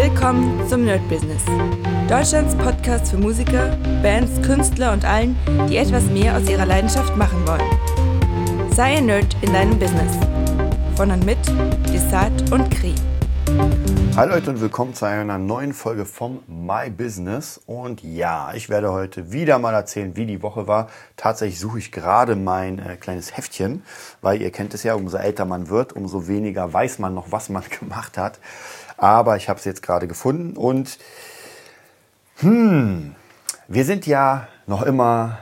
Willkommen zum Nerd Business. Deutschlands Podcast für Musiker, Bands, Künstler und allen, die etwas mehr aus ihrer Leidenschaft machen wollen. Sei ein Nerd in deinem Business. Von und mit Gisad und Kri. Hi Leute und willkommen zu einer neuen Folge vom My Business. Und ja, ich werde heute wieder mal erzählen, wie die Woche war. Tatsächlich suche ich gerade mein kleines Heftchen, weil ihr kennt es ja, umso älter man wird, umso weniger weiß man noch, was man gemacht hat. Aber ich habe es jetzt gerade gefunden und wir sind ja noch immer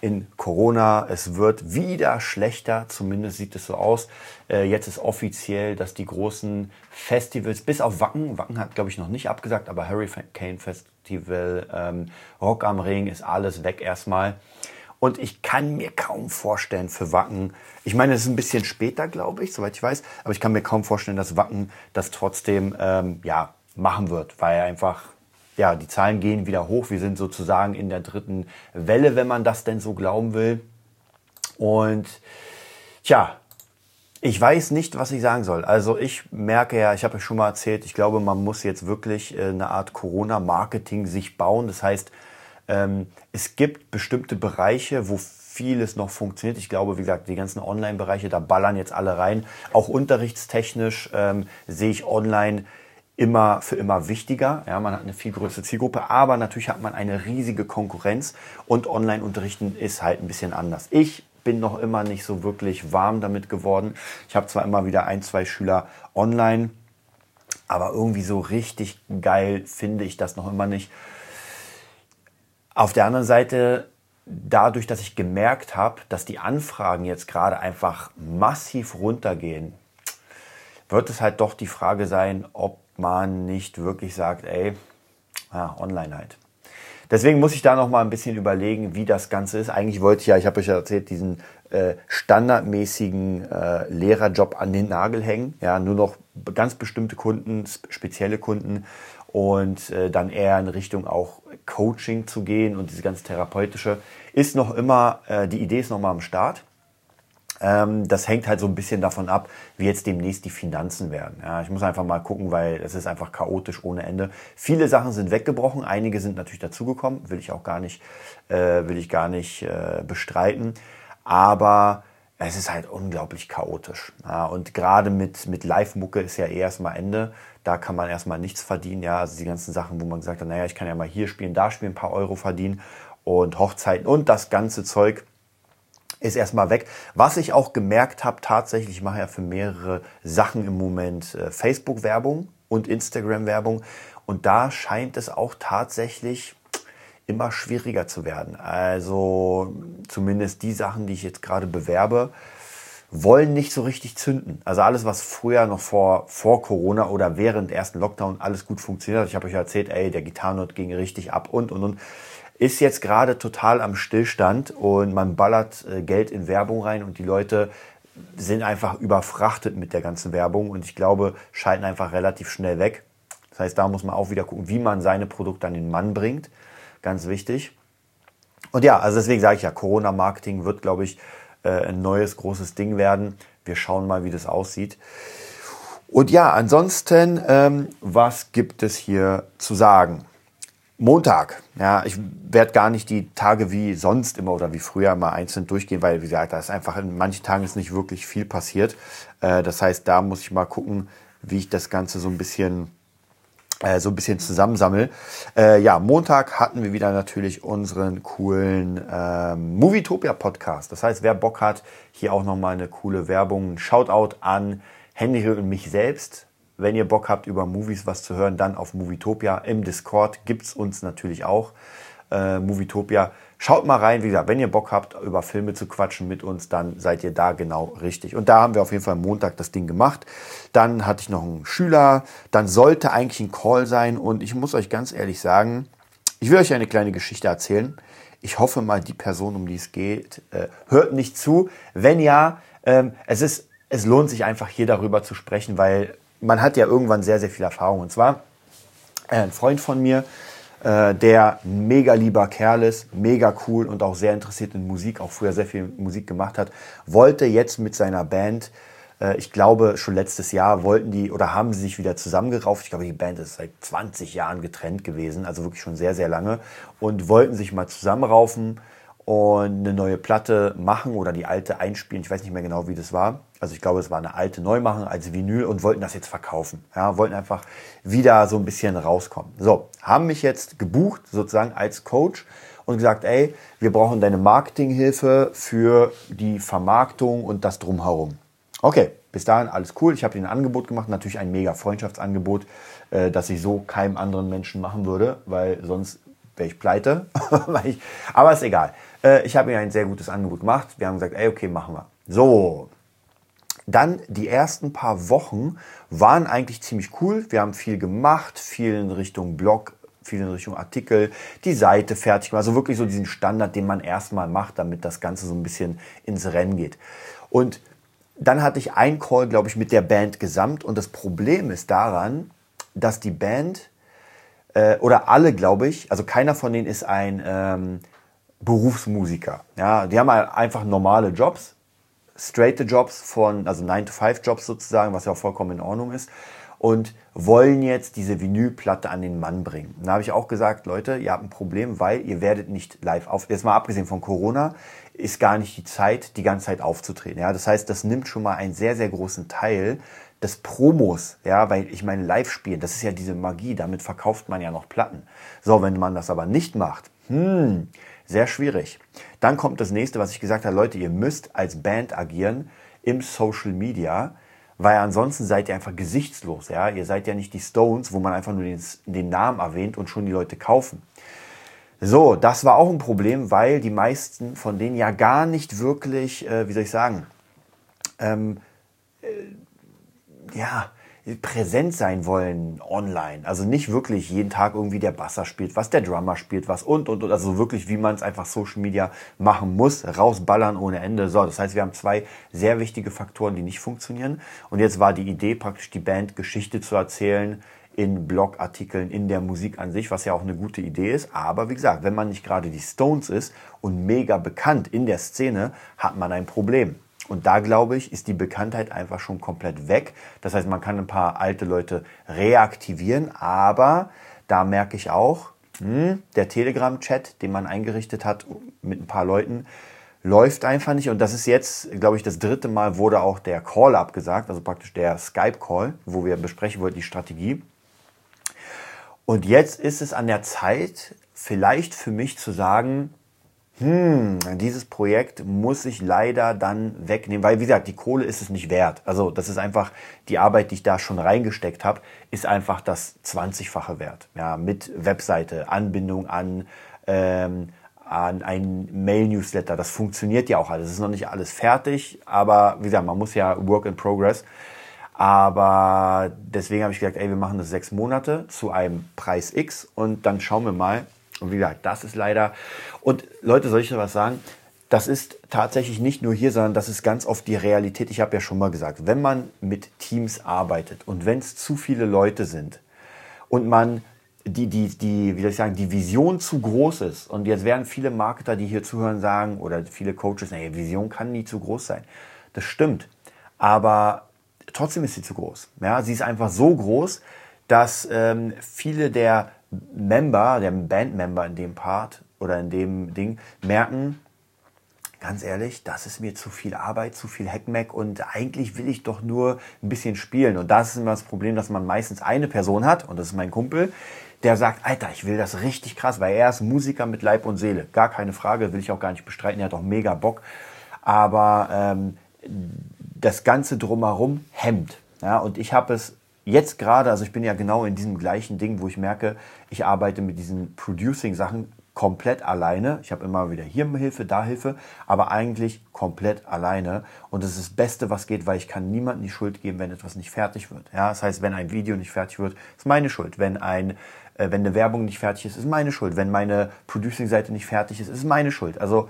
in Corona. Es wird wieder schlechter, zumindest sieht es so aus. Jetzt ist offiziell, dass die großen Festivals, bis auf Wacken hat, glaube ich, noch nicht abgesagt, aber Hurricane Festival, Rock am Ring, ist alles weg erstmal. Und ich kann mir kaum vorstellen für Wacken, ich meine, es ist ein bisschen später, glaube ich, soweit ich weiß, aber ich kann mir kaum vorstellen, dass Wacken das trotzdem machen wird, weil einfach, ja, die Zahlen gehen wieder hoch. Wir sind sozusagen in der dritten Welle, wenn man das denn so glauben will. Und tja, ich weiß nicht, was ich sagen soll. Also ich merke ja, ich habe ja schon mal erzählt, ich glaube, man muss jetzt wirklich eine Art Corona-Marketing sich bauen. Das heißt, es gibt bestimmte Bereiche, wo vieles noch funktioniert. Ich glaube, wie gesagt, die ganzen Online-Bereiche, da ballern jetzt alle rein. Auch unterrichtstechnisch sehe ich online immer wichtiger. Ja, man hat eine viel größere Zielgruppe, aber natürlich hat man eine riesige Konkurrenz und Online-Unterrichten ist halt ein bisschen anders. Ich bin noch immer nicht so wirklich warm damit geworden. Ich habe zwar immer wieder 1-2 Schüler online, aber irgendwie so richtig geil finde ich das noch immer nicht. Auf der anderen Seite, dadurch, dass ich gemerkt habe, dass die Anfragen jetzt gerade einfach massiv runtergehen, wird es halt doch die Frage sein, ob man nicht wirklich sagt, online halt. Deswegen muss ich da noch mal ein bisschen überlegen, wie das Ganze ist. Eigentlich wollte ich ja, ich habe euch ja erzählt, diesen standardmäßigen Lehrerjob an den Nagel hängen. Ja, nur noch ganz bestimmte Kunden, spezielle Kunden und dann eher in Richtung auch Coaching zu gehen und diese ganz therapeutische ist noch immer, die Idee ist noch mal am Start. Das hängt halt so ein bisschen davon ab, wie jetzt demnächst die Finanzen werden. Ja, ich muss einfach mal gucken, weil es ist einfach chaotisch ohne Ende. Viele Sachen sind weggebrochen, einige sind natürlich dazugekommen, will ich gar nicht bestreiten. Aber es ist halt unglaublich chaotisch. Ja, und gerade mit Live-Mucke ist ja eh erstmal Ende. Da kann man erstmal nichts verdienen. Ja, also die ganzen Sachen, wo man gesagt hat, naja, ich kann ja mal hier spielen, da spielen, ein paar Euro verdienen und Hochzeiten und das ganze Zeug ist erstmal weg. Was ich auch gemerkt habe, tatsächlich, ich mache ja für mehrere Sachen im Moment Facebook-Werbung und Instagram-Werbung. Und da scheint es auch tatsächlich immer schwieriger zu werden. Also zumindest die Sachen, die ich jetzt gerade bewerbe, wollen nicht so richtig zünden. Also alles, was früher noch vor Corona oder während dem ersten Lockdown alles gut funktioniert hat. Ich habe euch ja erzählt, der Guitar Nerd ging richtig ab und. Ist jetzt gerade total am Stillstand und man ballert Geld in Werbung rein und die Leute sind einfach überfrachtet mit der ganzen Werbung und ich glaube, schalten einfach relativ schnell weg. Das heißt, da muss man auch wieder gucken, wie man seine Produkte an den Mann bringt. Ganz wichtig. Und ja, also deswegen sage ich ja, Corona-Marketing wird, glaube ich, ein neues großes Ding werden. Wir schauen mal, wie das aussieht. Und ja, ansonsten, was gibt es hier zu sagen? Montag, ja, ich werde gar nicht die Tage wie sonst immer oder wie früher immer einzeln durchgehen, weil, wie gesagt, da ist einfach in manchen Tagen ist nicht wirklich viel passiert. Das heißt, da muss ich mal gucken, wie ich das Ganze so ein bisschen zusammensammle. Ja, Montag hatten wir wieder natürlich unseren coolen Movietopia-Podcast. Das heißt, wer Bock hat, hier auch nochmal eine coole Werbung, ein Shoutout an Henrik und mich selbst. Wenn ihr Bock habt, über Movies was zu hören, dann auf Movietopia. Im Discord gibt es uns natürlich auch. Movietopia. Schaut mal rein, wie gesagt, wenn ihr Bock habt, über Filme zu quatschen mit uns, dann seid ihr da genau richtig. Und da haben wir auf jeden Fall Montag das Ding gemacht. Dann hatte ich noch einen Schüler. Dann sollte eigentlich ein Call sein. Und ich muss euch ganz ehrlich sagen, ich will euch eine kleine Geschichte erzählen. Ich hoffe mal, die Person, um die es geht, hört nicht zu. Wenn ja, es lohnt sich einfach hier darüber zu sprechen, weil man hat ja irgendwann sehr, sehr viel Erfahrung. Und zwar ein Freund von mir, der ein mega lieber Kerl ist, mega cool und auch sehr interessiert in Musik, auch früher sehr viel Musik gemacht hat, wollte jetzt mit seiner Band Ich glaube, schon letztes Jahr wollten die oder haben sie sich wieder zusammengerauft. Ich glaube, die Band ist seit 20 Jahren getrennt gewesen, also wirklich schon sehr, sehr lange. Und wollten sich mal zusammenraufen und eine neue Platte machen oder die alte einspielen. Ich weiß nicht mehr genau, wie das war. Also ich glaube, es war eine alte Neumachen als Vinyl und wollten das jetzt verkaufen. Ja, wollten einfach wieder so ein bisschen rauskommen. So, haben mich jetzt gebucht sozusagen als Coach und gesagt, ey, wir brauchen deine Marketinghilfe für die Vermarktung und das Drumherum. Okay, bis dahin alles cool. Ich habe ihnen ein Angebot gemacht, natürlich ein mega Freundschaftsangebot, das ich so keinem anderen Menschen machen würde, weil sonst wäre ich pleite. Aber ist egal. Ich habe ihnen ein sehr gutes Angebot gemacht. Wir haben gesagt, ey, okay, machen wir. So, dann die ersten paar Wochen waren eigentlich ziemlich cool. Wir haben viel gemacht, viel in Richtung Blog, viel in Richtung Artikel, die Seite fertig machen. Also wirklich so diesen Standard, den man erstmal macht, damit das Ganze so ein bisschen ins Rennen geht. Und dann hatte ich einen Call, glaube ich, mit der Band gesamt. Und das Problem ist daran, dass die Band oder alle, glaube ich, also keiner von denen ist ein Berufsmusiker. Ja, die haben einfach normale Jobs, straighte Jobs, also 9-to-5-Jobs sozusagen, was ja auch vollkommen in Ordnung ist. Und wollen jetzt diese Vinylplatte an den Mann bringen. Da habe ich auch gesagt, Leute, ihr habt ein Problem, weil ihr werdet nicht live auf. Jetzt mal abgesehen von Corona ist gar nicht die Zeit, die ganze Zeit aufzutreten. Ja, das heißt, das nimmt schon mal einen sehr, sehr großen Teil des Promos. Ja, weil ich meine, live spielen, das ist ja diese Magie. Damit verkauft man ja noch Platten. So, wenn man das aber nicht macht, sehr schwierig. Dann kommt das nächste, was ich gesagt habe, Leute, ihr müsst als Band agieren im Social Media. Weil ansonsten seid ihr einfach gesichtslos, ja. Ihr seid ja nicht die Stones, wo man einfach nur den Namen erwähnt und schon die Leute kaufen. So, das war auch ein Problem, weil die meisten von denen ja gar nicht wirklich, präsent sein wollen online. Also nicht wirklich jeden Tag irgendwie der Basser spielt was, der Drummer spielt was und. Also wirklich, wie man es einfach Social Media machen muss, rausballern ohne Ende. So, das heißt, wir haben zwei sehr wichtige Faktoren, die nicht funktionieren. Und jetzt war die Idee, praktisch die Band Geschichte zu erzählen in Blogartikeln, in der Musik an sich, was ja auch eine gute Idee ist. Aber wie gesagt, wenn man nicht gerade die Stones ist und mega bekannt in der Szene, hat man ein Problem. Und da, glaube ich, ist die Bekanntheit einfach schon komplett weg. Das heißt, man kann ein paar alte Leute reaktivieren, aber da merke ich auch, der Telegram-Chat, den man eingerichtet hat mit ein paar Leuten, läuft einfach nicht. Und das ist jetzt, glaube ich, das dritte Mal wurde auch der Call abgesagt, also praktisch der Skype-Call, wo wir besprechen wollten, die Strategie. Und jetzt ist es an der Zeit, vielleicht für mich zu sagen, dieses Projekt muss ich leider dann wegnehmen, weil, wie gesagt, die Kohle ist es nicht wert. Also das ist einfach, die Arbeit, die ich da schon reingesteckt habe, ist einfach das 20-fache wert. Ja, mit Webseite, Anbindung an einen Mail-Newsletter, das funktioniert ja auch alles. Es ist noch nicht alles fertig, aber wie gesagt, man muss ja Work in Progress. Aber deswegen habe ich gesagt, ey, wir machen das 6 Monate zu einem Preis X und dann schauen wir mal. Und wie gesagt, das ist leider... Und Leute, soll ich da was sagen? Das ist tatsächlich nicht nur hier, sondern das ist ganz oft die Realität. Ich habe ja schon mal gesagt, wenn man mit Teams arbeitet und wenn es zu viele Leute sind und man die Vision zu groß ist, und jetzt werden viele Marketer, die hier zuhören, sagen, oder viele Coaches, naja, Vision kann nie zu groß sein. Das stimmt, aber trotzdem ist sie zu groß. Ja, sie ist einfach so groß, dass viele der Member, der Bandmember in dem Part oder in dem Ding, merken, ganz ehrlich, das ist mir zu viel Arbeit, zu viel Heckmeck und eigentlich will ich doch nur ein bisschen spielen. Und das ist immer das Problem, dass man meistens eine Person hat, und das ist mein Kumpel, der sagt, Alter, ich will das richtig krass, weil er ist Musiker mit Leib und Seele. Gar keine Frage, will ich auch gar nicht bestreiten, er hat auch mega Bock. Aber das Ganze drumherum hemmt. Ja, und ich habe es jetzt gerade, also ich bin ja genau in diesem gleichen Ding, wo ich merke, ich arbeite mit diesen Producing-Sachen komplett alleine. Ich habe immer wieder hier Hilfe, da Hilfe, aber eigentlich komplett alleine. Und das ist das Beste, was geht, weil ich kann niemandem die Schuld geben, wenn etwas nicht fertig wird. Ja, das heißt, wenn ein Video nicht fertig wird, ist meine Schuld. Wenn eine Werbung nicht fertig ist, ist meine Schuld. Wenn meine Producing-Seite nicht fertig ist, ist meine Schuld. Also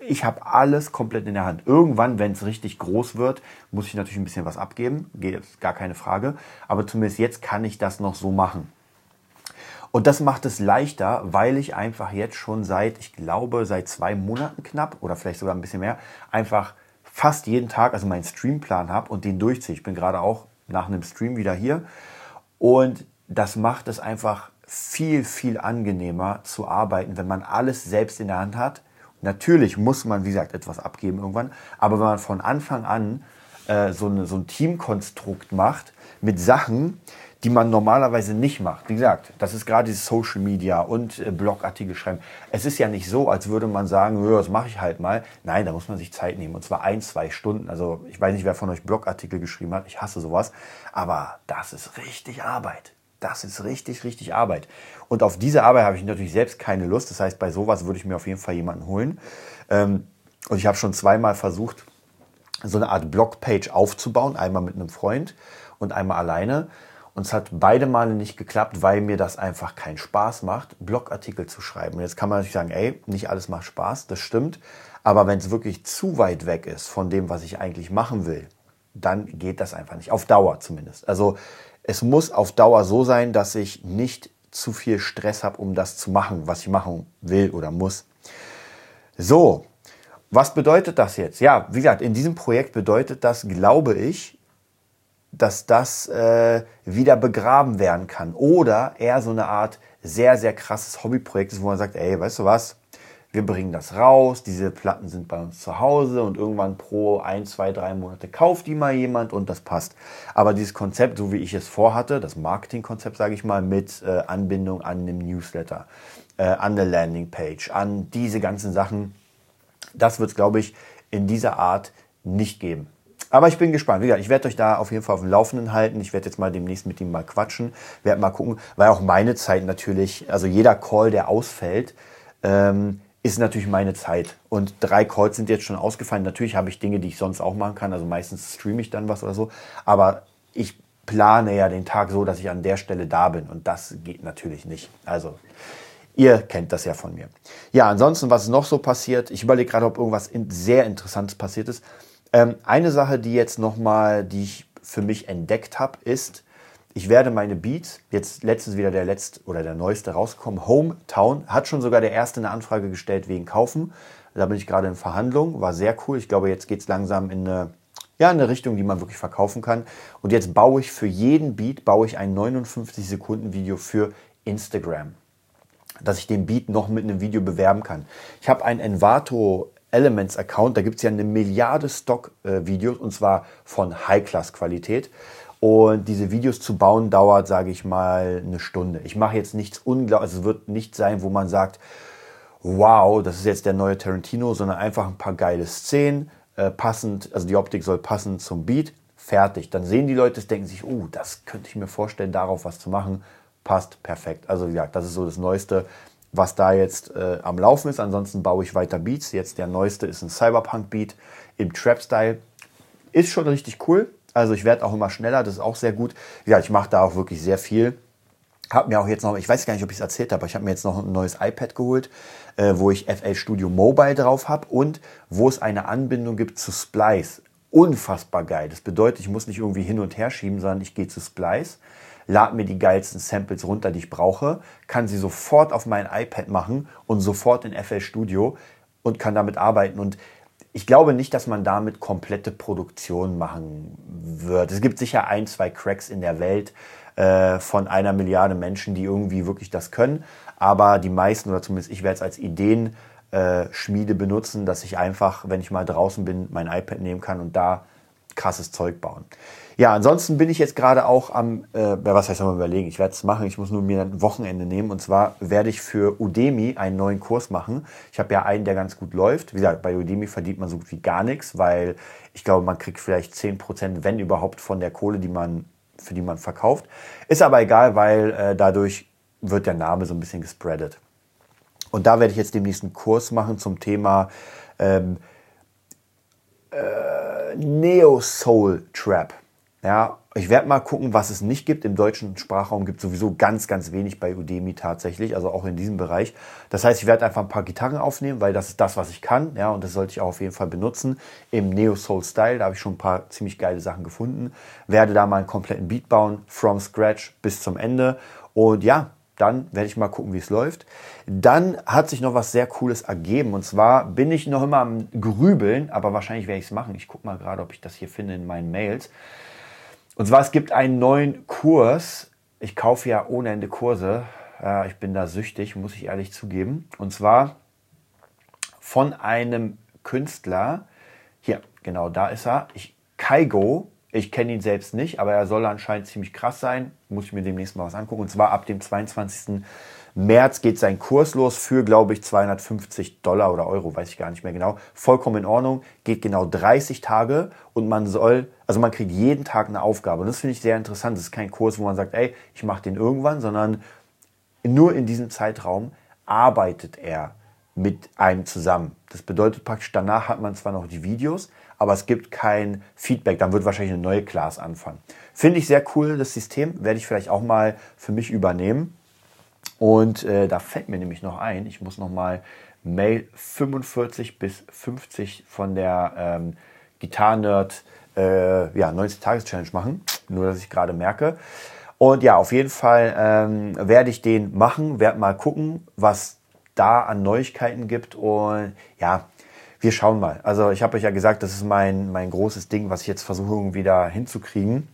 ich habe alles komplett in der Hand. Irgendwann, wenn es richtig groß wird, muss ich natürlich ein bisschen was abgeben. Geht gar keine Frage. Aber zumindest jetzt kann ich das noch so machen. Und das macht es leichter, weil ich einfach jetzt schon seit 2 Monaten knapp oder vielleicht sogar ein bisschen mehr, einfach fast jeden Tag, also meinen Streamplan habe und den durchziehe. Ich bin gerade auch nach einem Stream wieder hier. Und das macht es einfach viel, viel angenehmer zu arbeiten, wenn man alles selbst in der Hand hat. Natürlich muss man, wie gesagt, etwas abgeben irgendwann. Aber wenn man von Anfang an so ein Teamkonstrukt macht mit Sachen, die man normalerweise nicht macht. Wie gesagt, das ist gerade dieses Social Media und Blogartikel schreiben. Es ist ja nicht so, als würde man sagen, das mache ich halt mal. Nein, da muss man sich Zeit nehmen und zwar 1-2 Stunden. Also ich weiß nicht, wer von euch Blogartikel geschrieben hat. Ich hasse sowas. Aber das ist richtig Arbeit. Das ist richtig, richtig Arbeit. Und auf diese Arbeit habe ich natürlich selbst keine Lust. Das heißt, bei sowas würde ich mir auf jeden Fall jemanden holen. Und ich habe schon zweimal versucht, so eine Art Blogpage aufzubauen. Einmal mit einem Freund und einmal alleine. Und es hat beide Male nicht geklappt, weil mir das einfach keinen Spaß macht, Blogartikel zu schreiben. Und jetzt kann man natürlich sagen, nicht alles macht Spaß, das stimmt. Aber wenn es wirklich zu weit weg ist von dem, was ich eigentlich machen will, dann geht das einfach nicht. Auf Dauer zumindest. Also es muss auf Dauer so sein, dass ich nicht zu viel Stress habe, um das zu machen, was ich machen will oder muss. So, was bedeutet das jetzt? Ja, wie gesagt, in diesem Projekt bedeutet das, glaube ich, dass das wieder begraben werden kann. Oder eher so eine Art sehr, sehr krasses Hobbyprojekt ist, wo man sagt, weißt du was, wir bringen das raus, diese Platten sind bei uns zu Hause und irgendwann pro 1, 2, 3 Monate kauft die mal jemand und das passt. Aber dieses Konzept, so wie ich es vorhatte, das Marketingkonzept, sage ich mal, mit Anbindung an den Newsletter, an eine Landingpage, an diese ganzen Sachen, das wird es, glaube ich, in dieser Art nicht geben. Aber ich bin gespannt. Wie gesagt, ich werde euch da auf jeden Fall auf dem Laufenden halten. Ich werde jetzt mal demnächst mit ihm mal quatschen. Werde mal gucken, weil auch meine Zeit natürlich, also jeder Call, der ausfällt, ist natürlich meine Zeit. Und 3 Calls sind jetzt schon ausgefallen. Natürlich habe ich Dinge, die ich sonst auch machen kann. Also meistens streame ich dann was oder so. Aber ich plane ja den Tag so, dass ich an der Stelle da bin. Und das geht natürlich nicht. Also ihr kennt das ja von mir. Ja, ansonsten, was noch so passiert? Ich überlege gerade, ob irgendwas sehr Interessantes passiert ist. Eine Sache, die jetzt nochmal, die ich für mich entdeckt habe, ist, ich werde meine Beats, jetzt letztens wieder der neueste rausgekommen, Hometown, hat schon sogar der erste eine Anfrage gestellt wegen Kaufen. Da bin ich gerade in Verhandlung, war sehr cool. Ich glaube, jetzt geht es langsam in eine Richtung, die man wirklich verkaufen kann. Und jetzt baue ich für jeden Beat, ein 59-Sekunden-Video für Instagram, dass ich den Beat noch mit einem Video bewerben kann. Ich habe einen Envato Elements Account, da gibt es ja eine Milliarde Stock-Videos und zwar von High-Class-Qualität und diese Videos zu bauen dauert, sage ich mal, 1 Stunde. Ich mache jetzt nichts Unglaubliches, also es wird nicht sein, wo man sagt, wow, das ist jetzt der neue Tarantino, sondern einfach ein paar geile Szenen, passend, also die Optik soll passend zum Beat, fertig. Dann sehen die Leute, denken sich, das könnte ich mir vorstellen, darauf was zu machen, passt perfekt. Also wie gesagt, das ist so das Neueste, was da jetzt am Laufen ist. Ansonsten baue ich weiter Beats. Jetzt der neueste ist ein Cyberpunk-Beat im Trap-Style. Ist schon richtig cool. Also ich werde auch immer schneller, das ist auch sehr gut. Ja, ich mache da auch wirklich sehr viel. Habe mir auch jetzt noch, ich weiß gar nicht, ob ich es erzählt habe, aber ich habe mir jetzt noch ein neues iPad geholt, wo ich FL Studio Mobile drauf habe und wo es eine Anbindung gibt zu Splice. Unfassbar geil. Das bedeutet, ich muss nicht irgendwie hin und her schieben, sondern ich gehe zu Splice, lade mir die geilsten Samples runter, die ich brauche, kann sie sofort auf mein iPad machen und sofort in FL Studio und kann damit arbeiten. Und ich glaube nicht, dass man damit komplette Produktion machen wird. Es gibt sicher 1, 2 Cracks in der Welt von 1 Milliarde Menschen, die irgendwie wirklich das können. Aber die meisten, oder zumindest ich, werde es als Ideenschmiede benutzen, dass ich einfach, wenn ich mal draußen bin, mein iPad nehmen kann und da krasses Zeug bauen. Ja, ansonsten bin ich jetzt gerade auch am, was heißt, mal überlegen, ich werde es machen, ich muss nur mir ein Wochenende nehmen und zwar werde ich für Udemy einen neuen Kurs machen. Ich habe ja einen, der ganz gut läuft. Wie gesagt, bei Udemy verdient man so gut wie gar nichts, weil ich glaube, man kriegt vielleicht 10%, wenn überhaupt, von der Kohle, für die man verkauft. Ist aber egal, weil dadurch wird der Name so ein bisschen gespreadet. Und da werde ich jetzt demnächst einen Kurs machen zum Thema Neo-Soul-Trap. Ja, ich werde mal gucken, was es nicht gibt. Im deutschen Sprachraum gibt es sowieso ganz, ganz wenig bei Udemy tatsächlich, also auch in diesem Bereich. Das heißt, ich werde einfach ein paar Gitarren aufnehmen, weil das ist das, was ich kann. Ja, und das sollte ich auch auf jeden Fall benutzen im Neo-Soul-Style. Da habe ich schon ein paar ziemlich geile Sachen gefunden. Werde da mal einen kompletten Beat bauen, from scratch bis zum Ende. Und ja, dann werde ich mal gucken, wie es läuft. Dann hat sich noch was sehr Cooles ergeben. Und zwar bin ich noch immer am Grübeln, aber wahrscheinlich werde ich es machen. Ich gucke mal gerade, ob ich das hier finde in meinen Mails. Und zwar, es gibt einen neuen Kurs. Ich kaufe ja ohne Ende Kurse. Ich bin da süchtig, muss ich ehrlich zugeben. Und zwar von einem Künstler. Hier, genau, da ist er. Kaigo. Ich kenne ihn selbst nicht, aber er soll anscheinend ziemlich krass sein. Muss ich mir demnächst mal was angucken. Und zwar ab dem 22. März geht sein Kurs los für, glaube ich, $250 oder Euro, weiß ich gar nicht mehr genau. Vollkommen in Ordnung. Geht genau 30 Tage und man kriegt jeden Tag eine Aufgabe. Und das finde ich sehr interessant. Das ist kein Kurs, wo man sagt, ey, ich mache den irgendwann, sondern nur in diesem Zeitraum arbeitet er mit einem zusammen. Das bedeutet praktisch, danach hat man zwar noch die Videos, aber es gibt kein Feedback. Dann wird wahrscheinlich eine neue Class anfangen. Finde ich sehr cool, das System. Werde ich vielleicht auch mal für mich übernehmen. Und da fällt mir nämlich noch ein, ich muss noch mal Mail 45 bis 50 von der Guitar Nerd 90-Tages-Challenge machen. Nur, dass ich gerade merke. Und ja, auf jeden Fall werde ich den machen. Werde mal gucken, was da an Neuigkeiten gibt. Und ja, wir schauen mal. Also ich habe euch ja gesagt, das ist mein großes Ding, was ich jetzt versuche, irgendwie da hinzukriegen.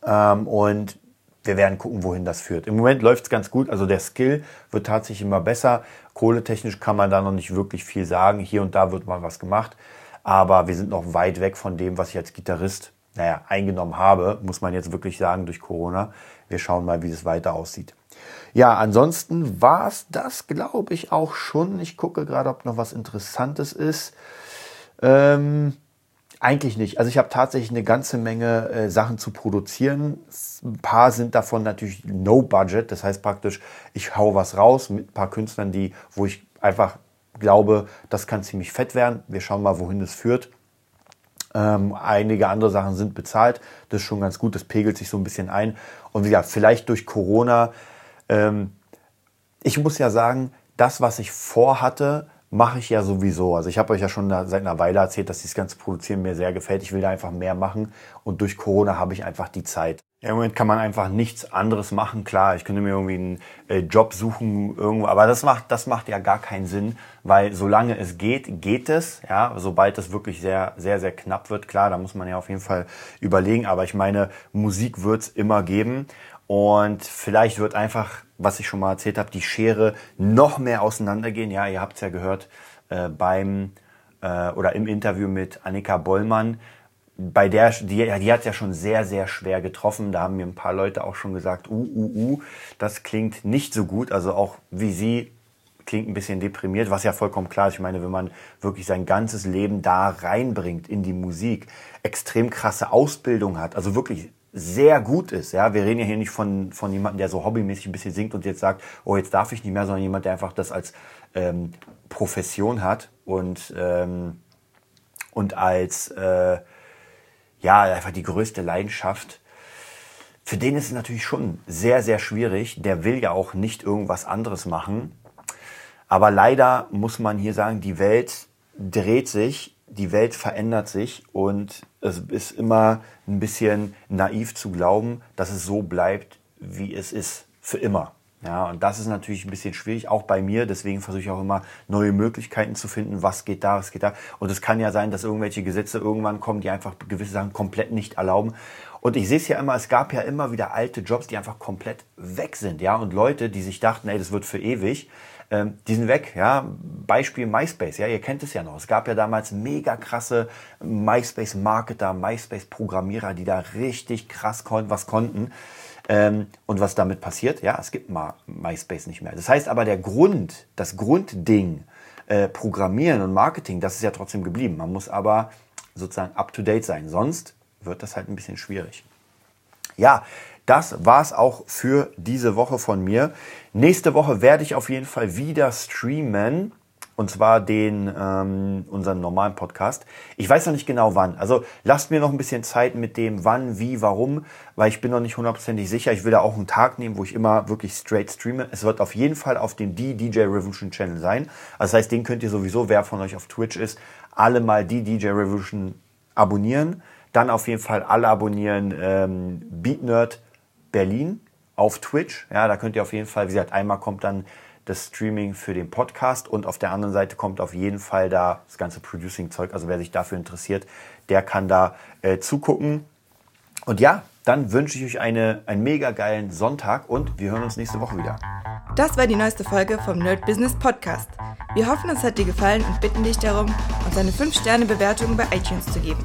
Und wir werden gucken, wohin das führt. Im Moment läuft es ganz gut. Also der Skill wird tatsächlich immer besser. Kohletechnisch kann man da noch nicht wirklich viel sagen. Hier und da wird mal was gemacht. Aber wir sind noch weit weg von dem, was ich als Gitarrist, eingenommen habe. Muss man jetzt wirklich sagen, durch Corona. Wir schauen mal, wie das weiter aussieht. Ja, ansonsten war es das, glaube ich, auch schon. Ich gucke gerade, ob noch was Interessantes ist. Eigentlich nicht. Also ich habe tatsächlich eine ganze Menge Sachen zu produzieren. Ein paar sind davon natürlich no budget. Das heißt praktisch, ich hau was raus mit ein paar Künstlern, wo ich einfach glaube, das kann ziemlich fett werden. Wir schauen mal, wohin das führt. Einige andere Sachen sind bezahlt. Das ist schon ganz gut. Das pegelt sich so ein bisschen ein. Und wie gesagt, vielleicht durch Corona. Ich muss ja sagen, das, was ich vorhatte, mache ich ja sowieso. Also ich habe euch ja schon seit einer Weile erzählt, dass dieses ganze Produzieren mir sehr gefällt. Ich will da einfach mehr machen. Und durch Corona habe ich einfach die Zeit. Im Moment kann man einfach nichts anderes machen. Klar, ich könnte mir irgendwie einen Job suchen irgendwo, aber das macht ja gar keinen Sinn, weil solange es geht, geht es. Ja, sobald es wirklich sehr, sehr, sehr knapp wird, klar, da muss man ja auf jeden Fall überlegen. Aber ich meine, Musik wird es immer geben. Und vielleicht wird einfach, was ich schon mal erzählt habe, die Schere noch mehr auseinandergehen. Ja, ihr habt es ja gehört im Interview mit Annika Bollmann. Bei der, die hat es ja schon sehr, sehr schwer getroffen. Da haben mir ein paar Leute auch schon gesagt, das klingt nicht so gut. Also auch wie sie klingt ein bisschen deprimiert, was ja vollkommen klar ist. Ich meine, wenn man wirklich sein ganzes Leben da reinbringt in die Musik, extrem krasse Ausbildung hat, also wirklich sehr gut ist. Ja, wir reden ja hier nicht von jemandem, der so hobbymäßig ein bisschen singt und jetzt sagt, oh, jetzt darf ich nicht mehr, sondern jemand, der einfach das als Profession hat und als... einfach die größte Leidenschaft. Für den ist es natürlich schon sehr, sehr schwierig. Der will ja auch nicht irgendwas anderes machen. Aber leider muss man hier sagen, die Welt dreht sich, die Welt verändert sich und es ist immer ein bisschen naiv zu glauben, dass es so bleibt, wie es ist, für immer. Ja, und das ist natürlich ein bisschen schwierig, auch bei mir. Deswegen versuche ich auch immer, neue Möglichkeiten zu finden. Was geht da, was geht da? Und es kann ja sein, dass irgendwelche Gesetze irgendwann kommen, die einfach gewisse Sachen komplett nicht erlauben. Und ich sehe es ja immer, es gab ja immer wieder alte Jobs, die einfach komplett weg sind. Ja, und Leute, die sich dachten, das wird für ewig, die sind weg. Ja, Beispiel MySpace. Ja, ihr kennt es ja noch. Es gab ja damals mega krasse MySpace-Marketer, MySpace-Programmierer, die da richtig krass was konnten. Und was damit passiert? Ja, es gibt mal MySpace nicht mehr. Das heißt aber, das Grundding, Programmieren und Marketing, das ist ja trotzdem geblieben. Man muss aber sozusagen up-to-date sein. Sonst wird das halt ein bisschen schwierig. Ja, das war's auch für diese Woche von mir. Nächste Woche werde ich auf jeden Fall wieder streamen. Und zwar unseren normalen Podcast. Ich weiß noch nicht genau wann. Also lasst mir noch ein bisschen Zeit mit dem wann, wie, warum, weil ich bin noch nicht hundertprozentig sicher. Ich will da auch einen Tag nehmen, wo ich immer wirklich straight streame. Es wird auf jeden Fall auf dem DJ Revolution Channel sein. Also das heißt, den könnt ihr sowieso, wer von euch auf Twitch ist, alle mal die DJ Revolution abonnieren. Dann auf jeden Fall alle abonnieren Beat Nerd Berlin auf Twitch. Ja, da könnt ihr auf jeden Fall, wie gesagt, einmal kommt dann das Streaming für den Podcast und auf der anderen Seite kommt auf jeden Fall da das ganze Producing-Zeug. Also wer sich dafür interessiert, der kann da zugucken. Und ja, dann wünsche ich euch einen mega geilen Sonntag und wir hören uns nächste Woche wieder. Das war die neueste Folge vom Nerd Business Podcast. Wir hoffen, es hat dir gefallen und bitten dich darum, uns eine 5-Sterne-Bewertung bei iTunes zu geben.